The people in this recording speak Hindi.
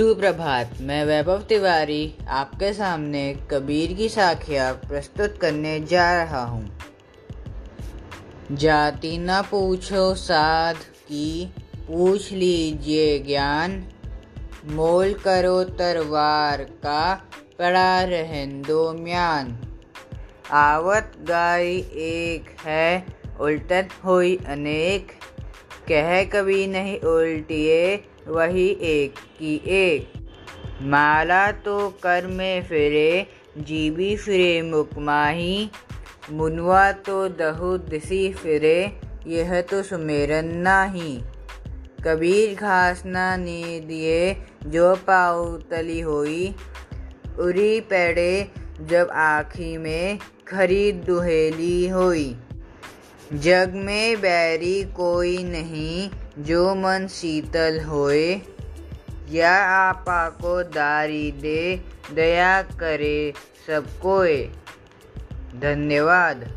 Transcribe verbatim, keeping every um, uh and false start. सुप्रभात, मैं वैभव तिवारी आपके सामने कबीर की साखियाँ प्रस्तुत करने जा रहा हूँ। जाति न पूछो साध की, पूछ लीजिए ज्ञान। मोल करो तरवार का, पड़ा रहन दो म्यान। आवत गाय एक है, उल्टन हुई अनेक। कह कभी नहीं उल्टिए, वही एक की एक। माला तो कर में फिरे, जीबी फिरे मुकमाही। मुनवा तो दहु दिसी फिरे, यह तो सुमेरन नाही। कबीर घास ना नी दिए, जो पाऊ तली होई। उरी पेड़े जब आँखी में, खरीद दुहेली होई। जग में बैरी कोई नहीं, जो मन शीतल होए। या आपा को दारी दे, दया करे सब कोए। धन्यवाद।